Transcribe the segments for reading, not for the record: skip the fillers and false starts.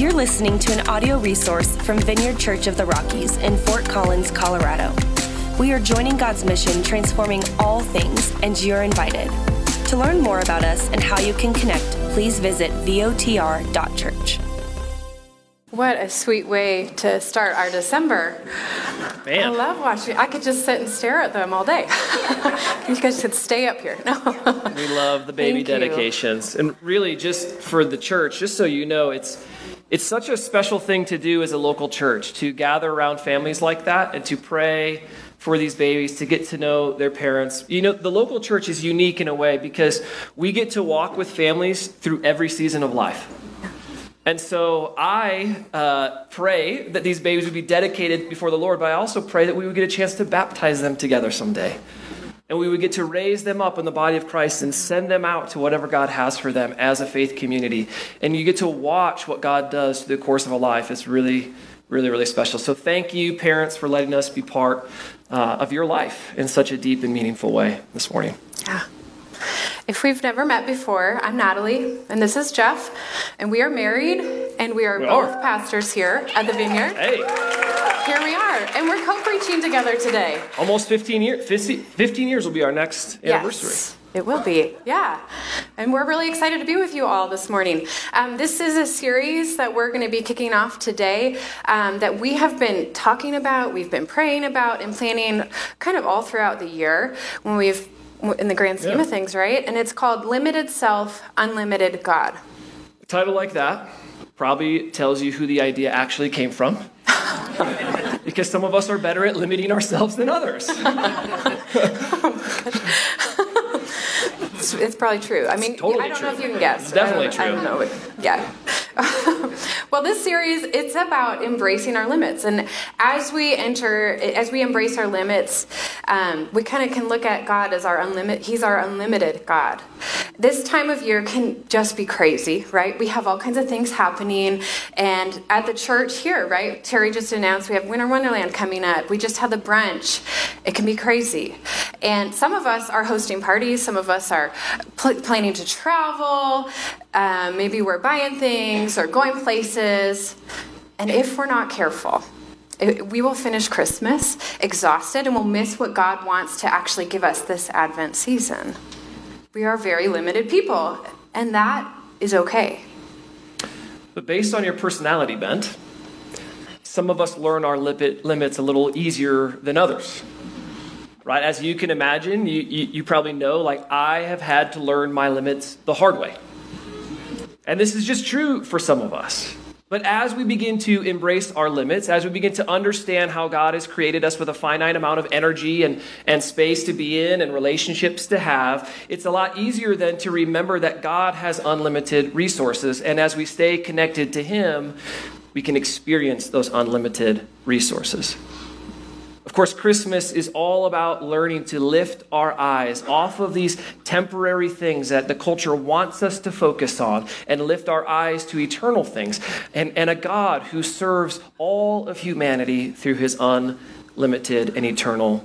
You're listening to an audio resource from Vineyard Church of the Rockies in Fort Collins, Colorado. We are joining God's mission, transforming all things, and you're invited. To learn more about us and how you can connect, please visit VOTR.church. What a sweet way to start our December. Man. I love watching. I could just sit and stare at them all day. You guys could stay up here. No. We love the baby dedications. And really, just for the church, just so you know, it's such a special thing to do as a local church, to gather around families like that and to pray for these babies, to get to know their parents. You know, the local church is unique in a way because we get to walk with families through every season of life. And so I pray that these babies would be dedicated before the Lord, but I also pray that we would get a chance to baptize them together someday. And we would get to raise them up in the body of Christ and send them out to whatever God has for them as a faith community. And you get to watch what God does through the course of a life. It's really, really, really special. So thank you, parents, for letting us be part of your life in such a deep and meaningful way this morning. Yeah. If we've never met before, I'm Natalie, and this is Jeff, and we are married, and we are both pastors here at the Vineyard. Hey. Here we are, and we're co-preaching together today. Almost 15 years. 15 years will be our next anniversary. Yes. It will be, yeah. And we're really excited to be with you all this morning. This is a series that we're going to be kicking off today that we have been talking about, we've been praying about, and planning kind of all throughout the year when we've in the grand scheme of things, right? And it's called Limited Self, Unlimited God. A title like that probably tells you who the idea actually came from. Because some of us are better at limiting ourselves than others. It's probably true. I mean, totally I don't know if you can guess. It's definitely true. I don't know. Yeah. Well, this series, it's about embracing our limits. And as we embrace our limits, we kind of can look at God as He's our unlimited God. This time of year can just be crazy, right? We have all kinds of things happening. And at the church here, right? Terry just announced we have Winter Wonderland coming up. We just had the brunch. It can be crazy. And some of us are hosting parties. Some of us are planning to travel. Maybe we're buying things or going places, and if we're not careful, we will finish Christmas exhausted and we'll miss what God wants to actually give us this Advent season. We are very limited people, and that is okay. But based on your personality bent, some of us learn our limits a little easier than others. Right? As you can imagine, you probably know, like, I have had to learn my limits the hard way. And this is just true for some of us. But as we begin to embrace our limits, as we begin to understand how God has created us with a finite amount of energy and space to be in and relationships to have, it's a lot easier then to remember that God has unlimited resources. And as we stay connected to Him, we can experience those unlimited resources. Of course, Christmas is all about learning to lift our eyes off of these temporary things that the culture wants us to focus on and lift our eyes to eternal things and a God who serves all of humanity through His unlimited and eternal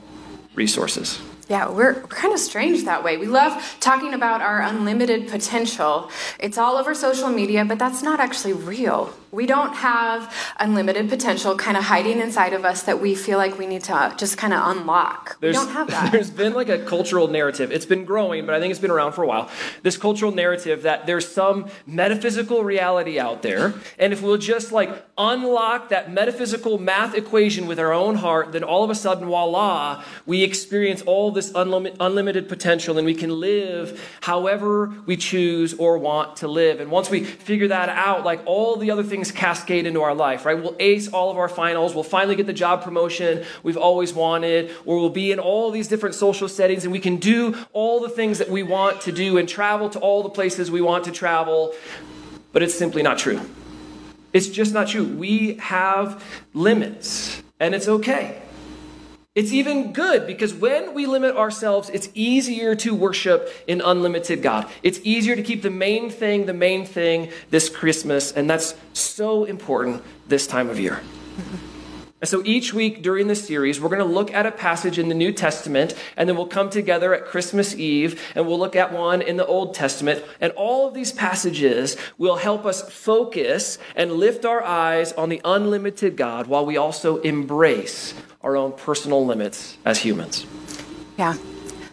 resources. Yeah, we're kind of strange that way. We love talking about our unlimited potential. It's all over social media, but that's not actually real. We don't have unlimited potential kind of hiding inside of us that we feel like we need to just kind of unlock. We don't have that. There's been like a cultural narrative. It's been growing, but I think it's been around for a while. This cultural narrative that there's some metaphysical reality out there. And if we'll just like unlock that metaphysical math equation with our own heart, then all of a sudden, voila, we experience all this unlimited potential and we can live however we choose or want to live. And once we figure that out, like all the other things cascade into our life, right? We'll ace all of our finals. We'll finally get the job promotion we've always wanted, or we'll be in all these different social settings and we can do all the things that we want to do and travel to all the places we want to travel. But it's simply not true. It's just not true. We have limits and it's okay. It's even good because when we limit ourselves, it's easier to worship an unlimited God. It's easier to keep the main thing this Christmas. And that's so important this time of year. And so each week during this series, we're going to look at a passage in the New Testament, and then we'll come together at Christmas Eve, and we'll look at one in the Old Testament. And all of these passages will help us focus and lift our eyes on the unlimited God while we also embrace our own personal limits as humans. Yeah.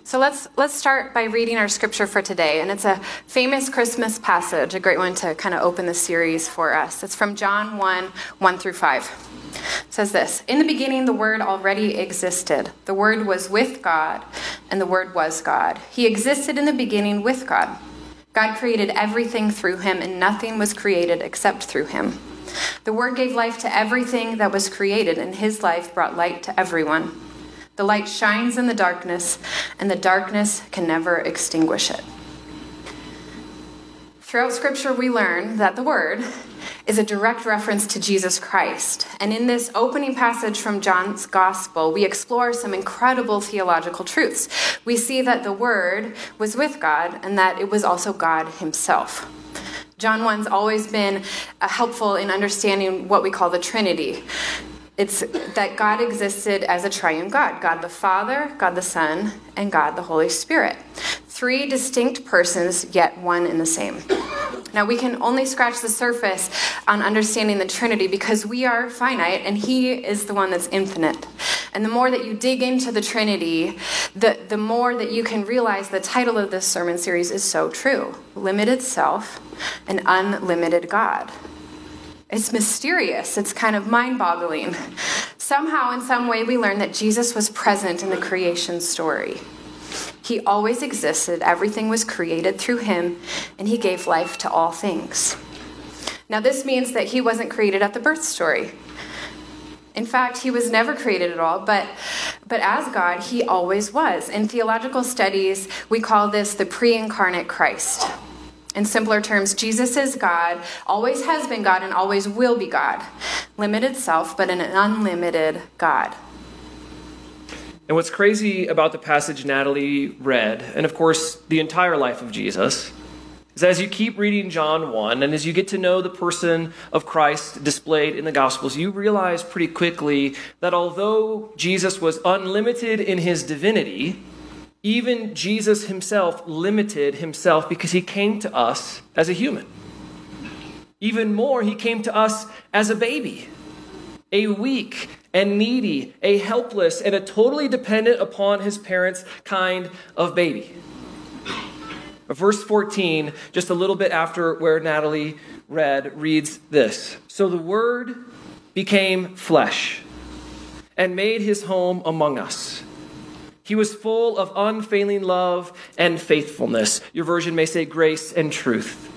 So let's start by reading our scripture for today. And it's a famous Christmas passage, a great one to kind of open the series for us. It's from John 1, 1 through 5. It says this: "In the beginning, the Word already existed. The Word was with God, and the Word was God. He existed in the beginning with God. God created everything through him, and nothing was created except through him. The Word gave life to everything that was created, and his life brought light to everyone. The light shines in the darkness, and the darkness can never extinguish it." Throughout Scripture, we learn that the Word is a direct reference to Jesus Christ. And in this opening passage from John's Gospel, we explore some incredible theological truths. We see that the Word was with God, and that it was also God himself. John 1's always been helpful in understanding what we call the Trinity. It's that God existed as a triune God: God the Father, God the Son, and God the Holy Spirit. Three distinct persons, yet one and the same. Now, we can only scratch the surface on understanding the Trinity because we are finite and he is the one that's infinite. And the more that you dig into the Trinity, the more that you can realize the title of this sermon series is so true: Limited Self and Unlimited God. It's mysterious. It's kind of mind-boggling. Somehow, in some way, we learn that Jesus was present in the creation story. He always existed. Everything was created through him, and he gave life to all things. Now, this means that he wasn't created at the birth story. In fact, he was never created at all, but as God, he always was. In theological studies, we call this the pre-incarnate Christ. In simpler terms, Jesus is God, always has been God, and always will be God. Limited self, but an unlimited God. And what's crazy about the passage Natalie read, and of course the entire life of Jesus, is as you keep reading John 1, and as you get to know the person of Christ displayed in the Gospels, you realize pretty quickly that although Jesus was unlimited in his divinity, even Jesus himself limited himself because he came to us as a human. Even more, he came to us as a baby, a weak and needy, a helpless and a totally dependent upon his parents kind of baby. Verse 14, just a little bit after where Natalie read, reads this: "So the Word became flesh and made his home among us. He was full of unfailing love and faithfulness." Your version may say grace and truth.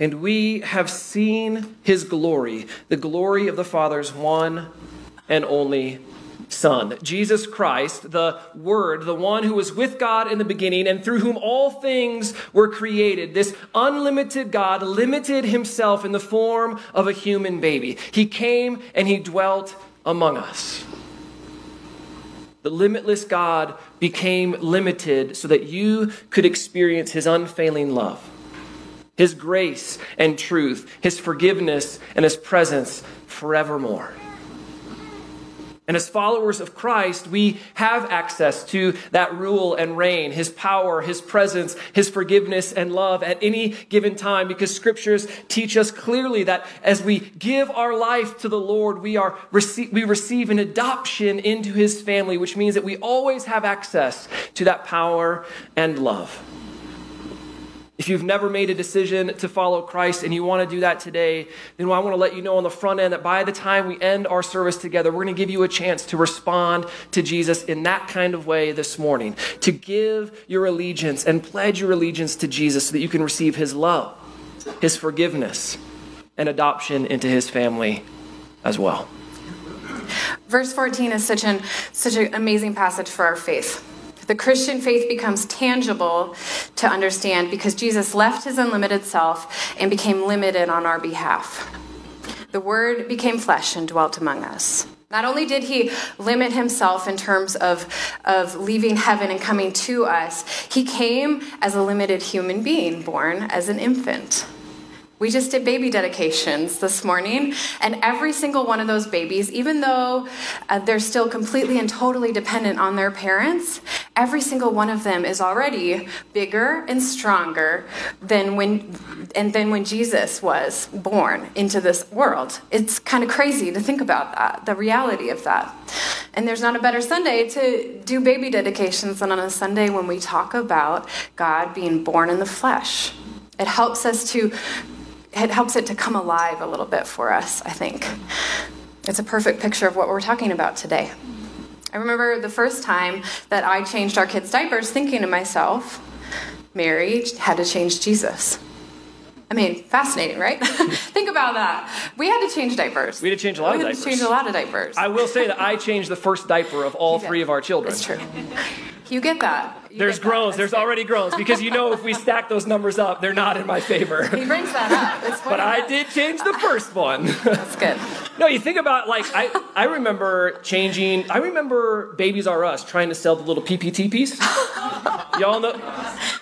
"And we have seen his glory, the glory of the Father's one and only Son." Jesus Christ, the Word, the one who was with God in the beginning and through whom all things were created, this unlimited God limited himself in the form of a human baby. He came and he dwelt among us. The limitless God became limited so that you could experience his unfailing love, his grace and truth, his forgiveness and his presence forevermore. And as followers of Christ, we have access to that rule and reign, his power, his presence, his forgiveness and love at any given time, because scriptures teach us clearly that as we give our life to the Lord, we receive an adoption into his family, which means that we always have access to that power and love. If you've never made a decision to follow Christ and you want to do that today, then I want to let you know on the front end that by the time we end our service together, we're going to give you a chance to respond to Jesus in that kind of way this morning, to give your allegiance and pledge your allegiance to Jesus so that you can receive his love, his forgiveness, and adoption into his family as well. Verse 14 is such an amazing passage for our faith. The Christian faith becomes tangible to understand because Jesus left his unlimited self and became limited on our behalf. The Word became flesh and dwelt among us. Not only did he limit himself in terms of leaving heaven and coming to us, he came as a limited human being, born as an infant. We just did baby dedications this morning, and every single one of those babies, even though they're still completely and totally dependent on their parents, every single one of them is already bigger and stronger than when Jesus was born into this world. It's kind of crazy to think about that, the reality of that. And there's not a better Sunday to do baby dedications than on a Sunday when we talk about God being born in the flesh. It helps it to come alive a little bit for us, I think. It's a perfect picture of what we're talking about today. I remember the first time that I changed our kids' diapers thinking to myself, Mary had to change Jesus. I mean, fascinating, right? Think about that. We had to change diapers. We had to change a lot of diapers. I will say that I changed the first diaper of all three of our children. It's true. You get that. There's already groans, because you know if we stack those numbers up, they're not in my favor. He brings that up. I did change the first one. That's good. No, you think about, like, I remember Babies R Us trying to sell the little PPTPs. Y'all know?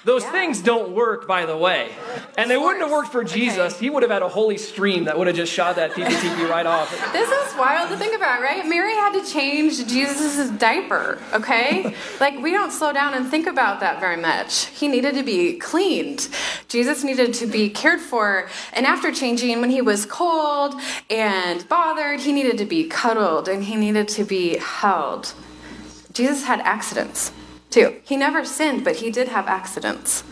Those things don't work, by the way. And they wouldn't have worked for Jesus. Okay. He would have had a holy stream that would have just shot that PPTP right off. This is wild to think about, right? Mary had to change Jesus' diaper, okay? Like, we don't slow down and think about that very much. He needed to be cleaned. Jesus needed to be cared for. And after changing, when he was cold and bothered, he needed to be cuddled and he needed to be held. Jesus had accidents too. He never sinned, but he did have accidents.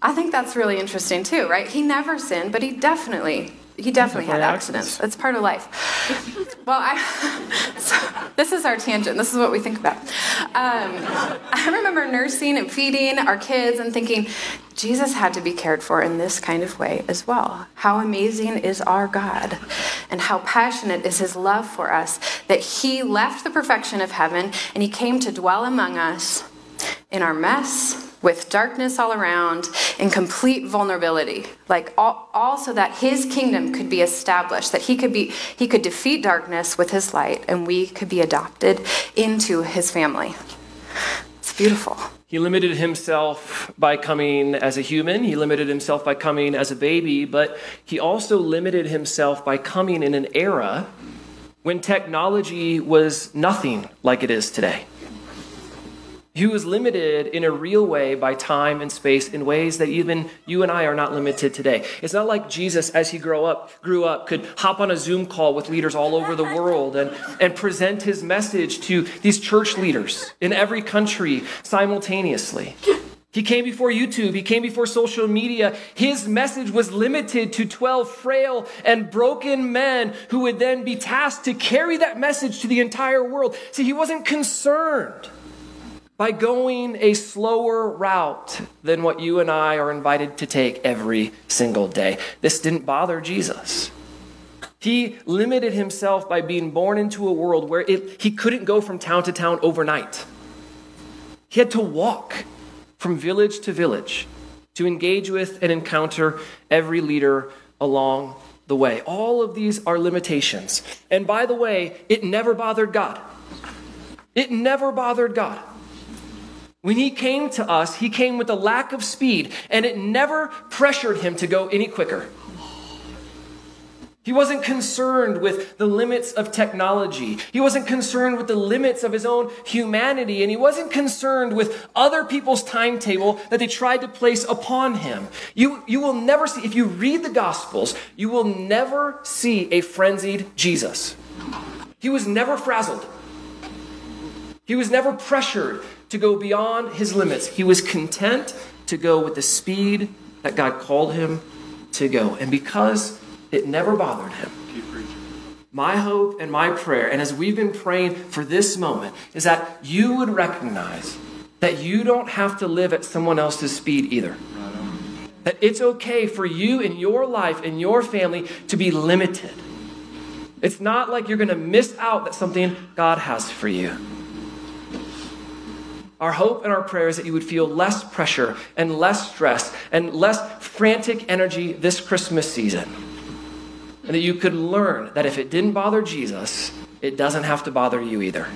I think that's really interesting too, right? He never sinned, but he definitely had accidents. It's part of life. Well, this is our tangent. This is what we think about. I remember nursing and feeding our kids and thinking, Jesus had to be cared for in this kind of way as well. How amazing is our God, and how passionate is his love for us, that he left the perfection of heaven and he came to dwell among us in our mess, with darkness all around, in complete vulnerability, like all so that his kingdom could be established, that he could defeat darkness with his light, and we could be adopted into his family. It's beautiful. He limited himself by coming as a human. He limited himself by coming as a baby, but he also limited himself by coming in an era when technology was nothing like it is today. He was limited in a real way by time and space in ways that even you and I are not limited today. It's not like Jesus, as he grew up, could hop on a Zoom call with leaders all over the world and present his message to these church leaders in every country simultaneously. He came before YouTube. He came before social media. His message was limited to 12 frail and broken men who would then be tasked to carry that message to the entire world. See, he wasn't concerned by going a slower route than what you and I are invited to take every single day. This didn't bother Jesus. He limited himself by being born into a world where he couldn't go from town to town overnight. He had to walk from village to village to engage with and encounter every leader along the way. All of these are limitations. And by the way, it never bothered God. It never bothered God. When he came to us, he came with a lack of speed, and it never pressured him to go any quicker. He wasn't concerned with the limits of technology. He wasn't concerned with the limits of his own humanity, and he wasn't concerned with other people's timetable that they tried to place upon him. You will never see, if you read the Gospels, you will never see a frenzied Jesus. He was never frazzled. He was never pressured to go beyond his limits. He was content to go with the speed that God called him to go. And because it never bothered him, my hope and my prayer, and as we've been praying for this moment, is that you would recognize that you don't have to live at someone else's speed either. That it's okay for you in your life, in your family, to be limited. It's not like you're going to miss out that something God has for you. Our hope and our prayer is that you would feel less pressure and less stress and less frantic energy this Christmas season. And that you could learn that if it didn't bother Jesus, it doesn't have to bother you either.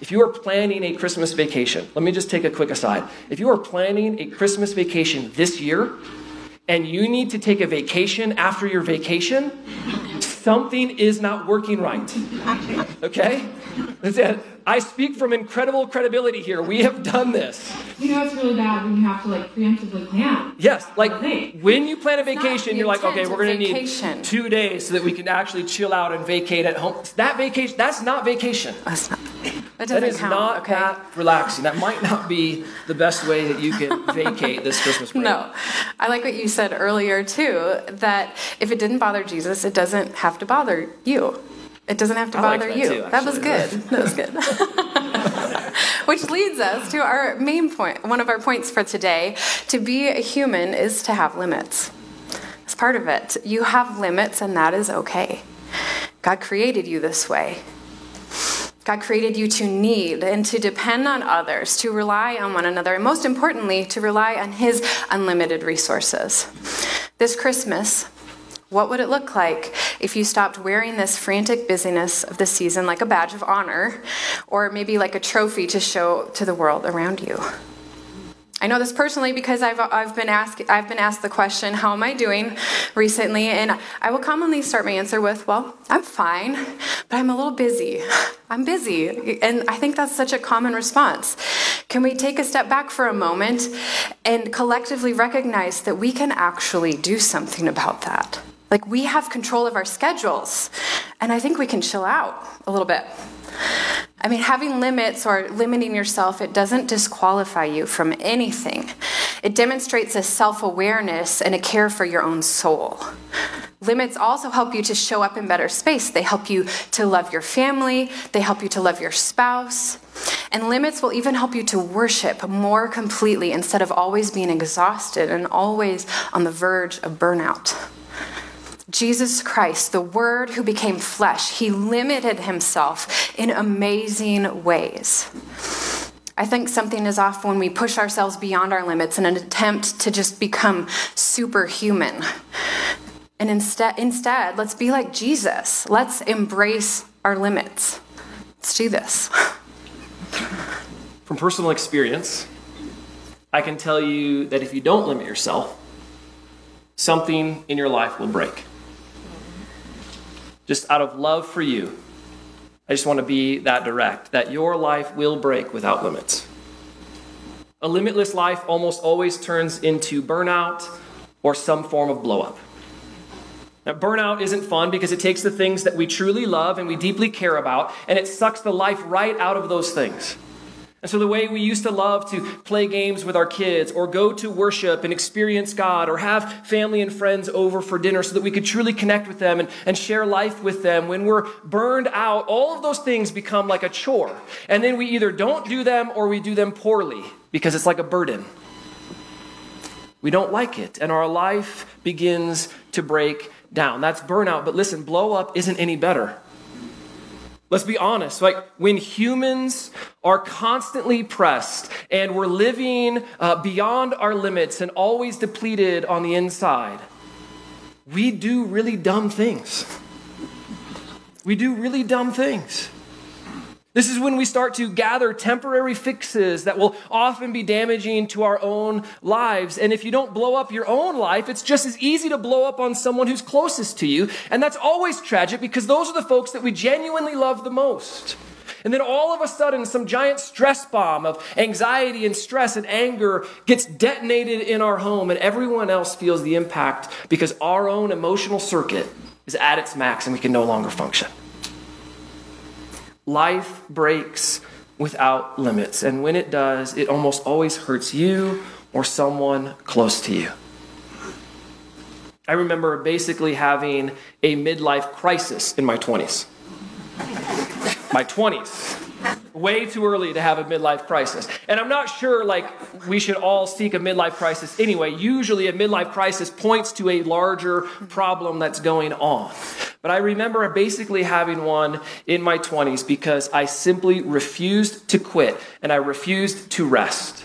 If you are planning a Christmas vacation, let me just take a quick aside. If you are planning a Christmas vacation this year, and you need to take a vacation after your vacation, something is not working right. Okay? That's it. I speak from incredible credibility here. We have done this. You know it's really bad when you have to preemptively plan. Yes, when you plan a vacation, you're like, okay, we're going to need 2 days so that we can actually chill out and vacate at home. That vacation, that's not vacation. That's not. That is not that relaxing. That might not be the best way that you can vacate this Christmas break. No. I like what you said earlier, too, that if it didn't bother Jesus, it doesn't have to bother you. It doesn't have to bother you. Too, that was good. That was good. Which leads us to our main point, one of our points for today. To be a human is to have limits. That's part of it. You have limits, and that is okay. God created you this way. God created you to need and to depend on others, to rely on one another, and most importantly, to rely on His unlimited resources. This Christmas, what would it look like if you stopped wearing this frantic busyness of the season like a badge of honor, or maybe like a trophy to show to the world around you? I know this personally because I've been asked the question, how am I doing recently? And I will commonly start my answer with, well, I'm fine, but I'm a little busy. I'm busy. And I think that's such a common response. Can we take a step back for a moment and collectively recognize that we can actually do something about that? We have control of our schedules, and I think we can chill out a little bit. Having limits or limiting yourself, it doesn't disqualify you from anything. It demonstrates a self-awareness and a care for your own soul. Limits also help you to show up in better space. They help you to love your family. They help you to love your spouse. And limits will even help you to worship more completely instead of always being exhausted and always on the verge of burnout. Jesus Christ, the Word who became flesh, He limited Himself in amazing ways. I think something is off when we push ourselves beyond our limits in an attempt to just become superhuman. And instead, let's be like Jesus. Let's embrace our limits. Let's do this. From personal experience, I can tell you that if you don't limit yourself, something in your life will break. Just out of love for you, I just want to be that direct, that your life will break without limits. A limitless life almost always turns into burnout or some form of blow up. Now, burnout isn't fun because it takes the things that we truly love and we deeply care about, and it sucks the life right out of those things. And so the way we used to love to play games with our kids or go to worship and experience God or have family and friends over for dinner so that we could truly connect with them and share life with them, when we're burned out, all of those things become like a chore. And then we either don't do them or we do them poorly because it's like a burden. We don't like it, and our life begins to break down. That's burnout. But listen, blow up isn't any better. Let's be honest, when humans are constantly pressed and we're living beyond our limits and always depleted on the inside, we do really dumb things. This is when we start to gather temporary fixes that will often be damaging to our own lives. And if you don't blow up your own life, it's just as easy to blow up on someone who's closest to you. And that's always tragic because those are the folks that we genuinely love the most. And then all of a sudden, some giant stress bomb of anxiety and stress and anger gets detonated in our home, and everyone else feels the impact because our own emotional circuit is at its max and we can no longer function. Life breaks without limits, and when it does, it almost always hurts you or someone close to you. I remember basically having a midlife crisis in my 20s. Way too early to have a midlife crisis. And I'm not sure, we should all seek a midlife crisis anyway. Usually a midlife crisis points to a larger problem that's going on. But I remember basically having one in my 20s because I simply refused to quit and I refused to rest.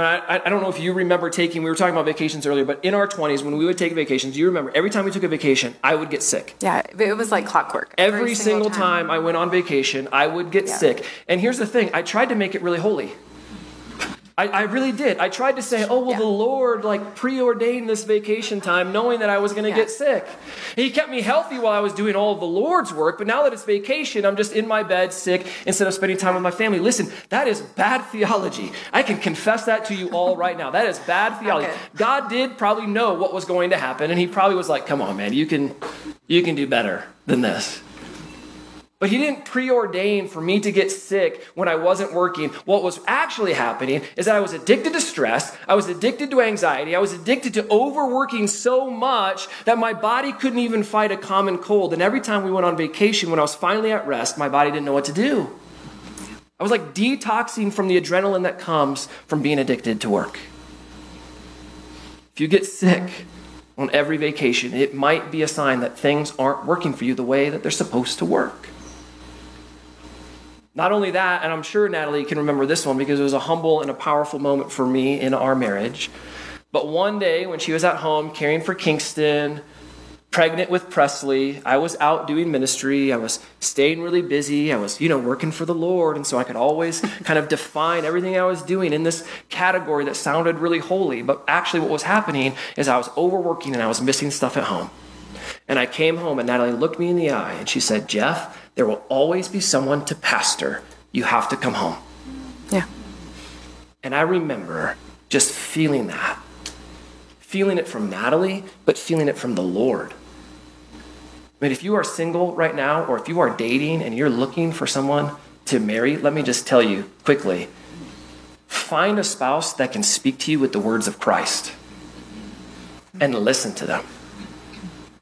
I don't know if you remember we were talking about vacations earlier, but in our 20s, when we would take vacations, you remember every time we took a vacation, I would get sick. Yeah, it was like clockwork. Every single time I went on vacation, I would get sick. And here's the thing, I tried to make it really holy. I really did. I tried to say, oh, well, yeah, the Lord like preordained this vacation time knowing that I was going to get sick. He kept me healthy while I was doing all of the Lord's work, but now that it's vacation, I'm just in my bed sick instead of spending time with my family. Listen, that is bad theology. I can confess that to you all right now. That is bad theology. Okay. God did probably know what was going to happen, and he probably was like, come on, man, you can do better than this. But he didn't preordain for me to get sick when I wasn't working. What was actually happening is that I was addicted to stress. I was addicted to anxiety. I was addicted to overworking so much that my body couldn't even fight a common cold. And every time we went on vacation, when I was finally at rest, my body didn't know what to do. I was like detoxing from the adrenaline that comes from being addicted to work. If you get sick on every vacation, it might be a sign that things aren't working for you the way that they're supposed to work. Not only that, and I'm sure Natalie can remember this one because it was a humble and a powerful moment for me in our marriage, but one day when she was at home caring for Kingston, pregnant with Presley, I was out doing ministry. I was staying really busy. I was, working for the Lord, and so I could always kind of define everything I was doing in this category that sounded really holy, but actually what was happening is I was overworking and I was missing stuff at home. And I came home and Natalie looked me in the eye and she said, Jeff, there will always be someone to pastor. You have to come home. Yeah. And I remember just feeling that. Feeling it from Natalie, but feeling it from the Lord. I mean, if you are single right now, or if you are dating and you're looking for someone to marry, let me just tell you quickly, find a spouse that can speak to you with the words of Christ and listen to them.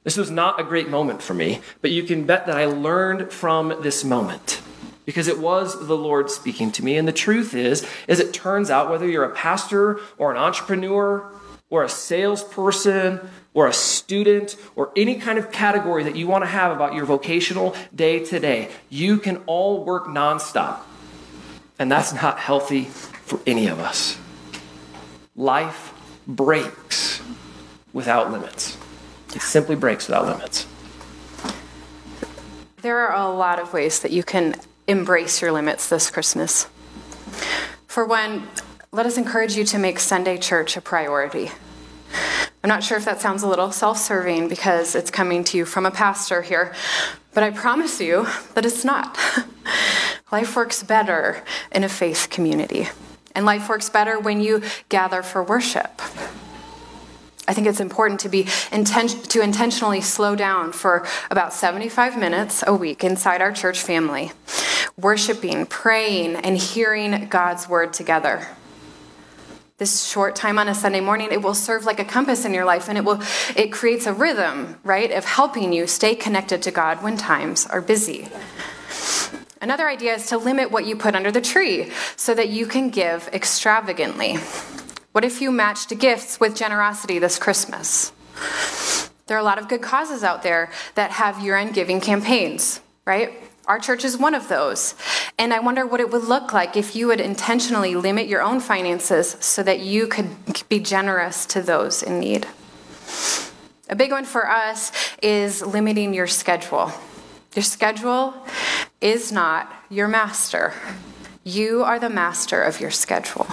This was not a great moment for me, but you can bet that I learned from this moment because it was the Lord speaking to me. And the truth is it turns out whether you're a pastor or an entrepreneur or a salesperson or a student or any kind of category that you want to have about your vocational day to day, you can all work nonstop. And that's not healthy for any of us. Life breaks without limits. It simply breaks without limits. There are a lot of ways that you can embrace your limits this Christmas. For one, let us encourage you to make Sunday church a priority. I'm not sure if that sounds a little self-serving because it's coming to you from a pastor here, but I promise you that it's not. Life works better in a faith community, and life works better when you gather for worship. I think it's important to intentionally slow down for about 75 minutes a week inside our church family, worshiping, praying, and hearing God's word together. This short time on a Sunday morning, it will serve like a compass in your life, and it creates a rhythm, right, of helping you stay connected to God when times are busy. Another idea is to limit what you put under the tree so that you can give extravagantly. What if you matched gifts with generosity this Christmas? There are a lot of good causes out there that have year-end giving campaigns, right? Our church is one of those. And I wonder what it would look like if you would intentionally limit your own finances so that you could be generous to those in need. A big one for us is limiting your schedule. Your schedule is not your master. You are the master of your schedule.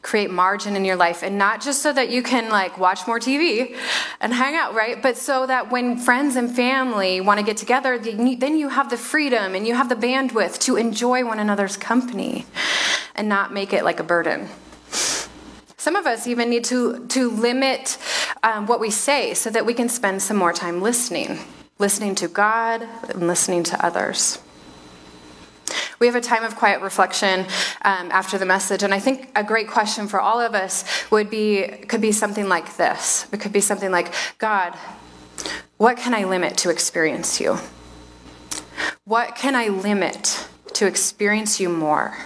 Create margin in your life, and not just so that you can watch more TV and hang out, right? But so that when friends and family want to get together, then you have the freedom and you have the bandwidth to enjoy one another's company and not make it like a burden. Some of us even need to limit what we say so that we can spend some more time listening to God and listening to others. We have a time of quiet reflection after the message, and I think a great question for all of us could be something like this. It could be something like, God, what can I limit to experience you? What can I limit to experience you more?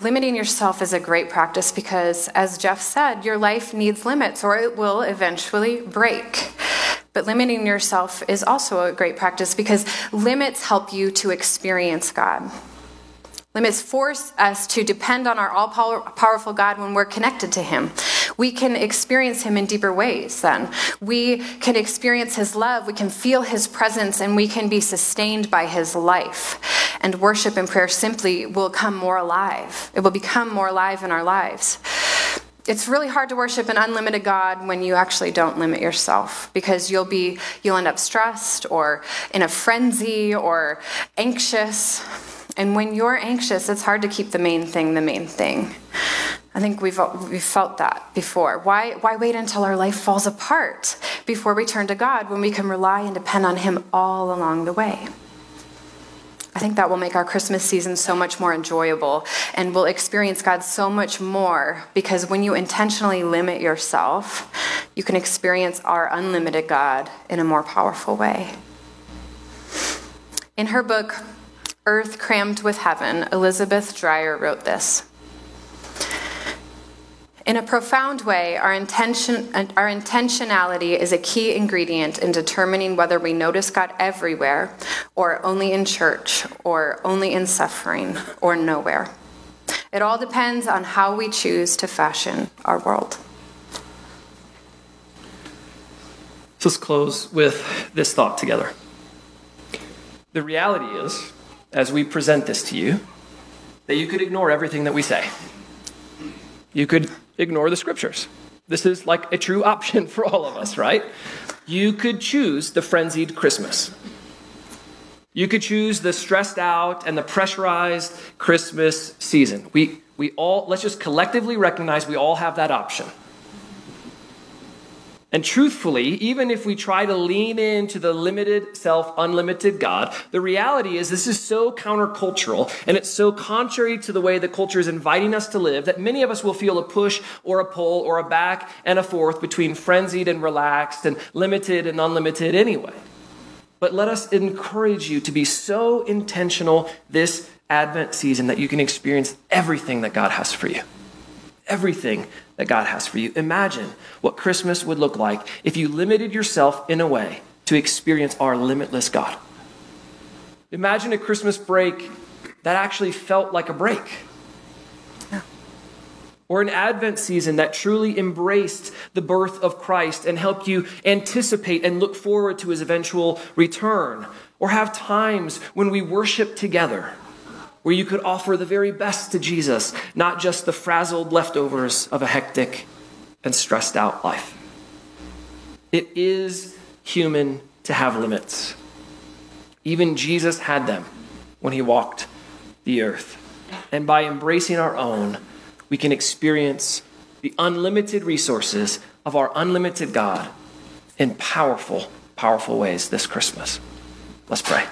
Limiting yourself is a great practice because, as Jeff said, your life needs limits or it will eventually break. But limiting yourself is also a great practice because limits help you to experience God. Limits force us to depend on our all-powerful God when we're connected to him. We can experience him in deeper ways then. We can experience his love, we can feel his presence, and we can be sustained by his life. and worship and prayer simply will come more alive. It will become more alive in our lives. It's really hard to worship an unlimited God when you actually don't limit yourself, because you'll end up stressed or in a frenzy or anxious. And when you're anxious, it's hard to keep the main thing the main thing. I think we've felt that before. Why wait until our life falls apart before we turn to God when we can rely and depend on Him all along the way? I think that will make our Christmas season so much more enjoyable, and we'll experience God so much more, because when you intentionally limit yourself, you can experience our unlimited God in a more powerful way. In her book, Earth Crammed with Heaven, Elizabeth Dreyer wrote this. In a profound way, our intentionality is a key ingredient in determining whether we notice God everywhere, or only in church, or only in suffering, or nowhere. It all depends on how we choose to fashion our world. So let's close with this thought together. The reality is, as we present this to you, that you could ignore everything that we say. You could ignore the scriptures. This is like a true option for all of us, right? You could choose the frenzied Christmas. You could choose the stressed out and the pressurized Christmas season. We all, let's just collectively recognize we all have that option. And truthfully, even if we try to lean into the limited self, unlimited God, the reality is this is so countercultural, and it's so contrary to the way the culture is inviting us to live, that many of us will feel a push or a pull or a back and a forth between frenzied and relaxed and limited and unlimited anyway. But let us encourage you to be so intentional this Advent season that you can experience everything that God has for you. Everything that God has for you. Imagine what Christmas would look like if you limited yourself in a way to experience our limitless God. Imagine a Christmas break that actually felt like a break. Yeah. Or an Advent season that truly embraced the birth of Christ and helped you anticipate and look forward to His eventual return. Or have times when we worship together, where you could offer the very best to Jesus, not just the frazzled leftovers of a hectic and stressed out life. It is human to have limits. Even Jesus had them when He walked the earth. And by embracing our own, we can experience the unlimited resources of our unlimited God in powerful, powerful ways this Christmas. Let's pray.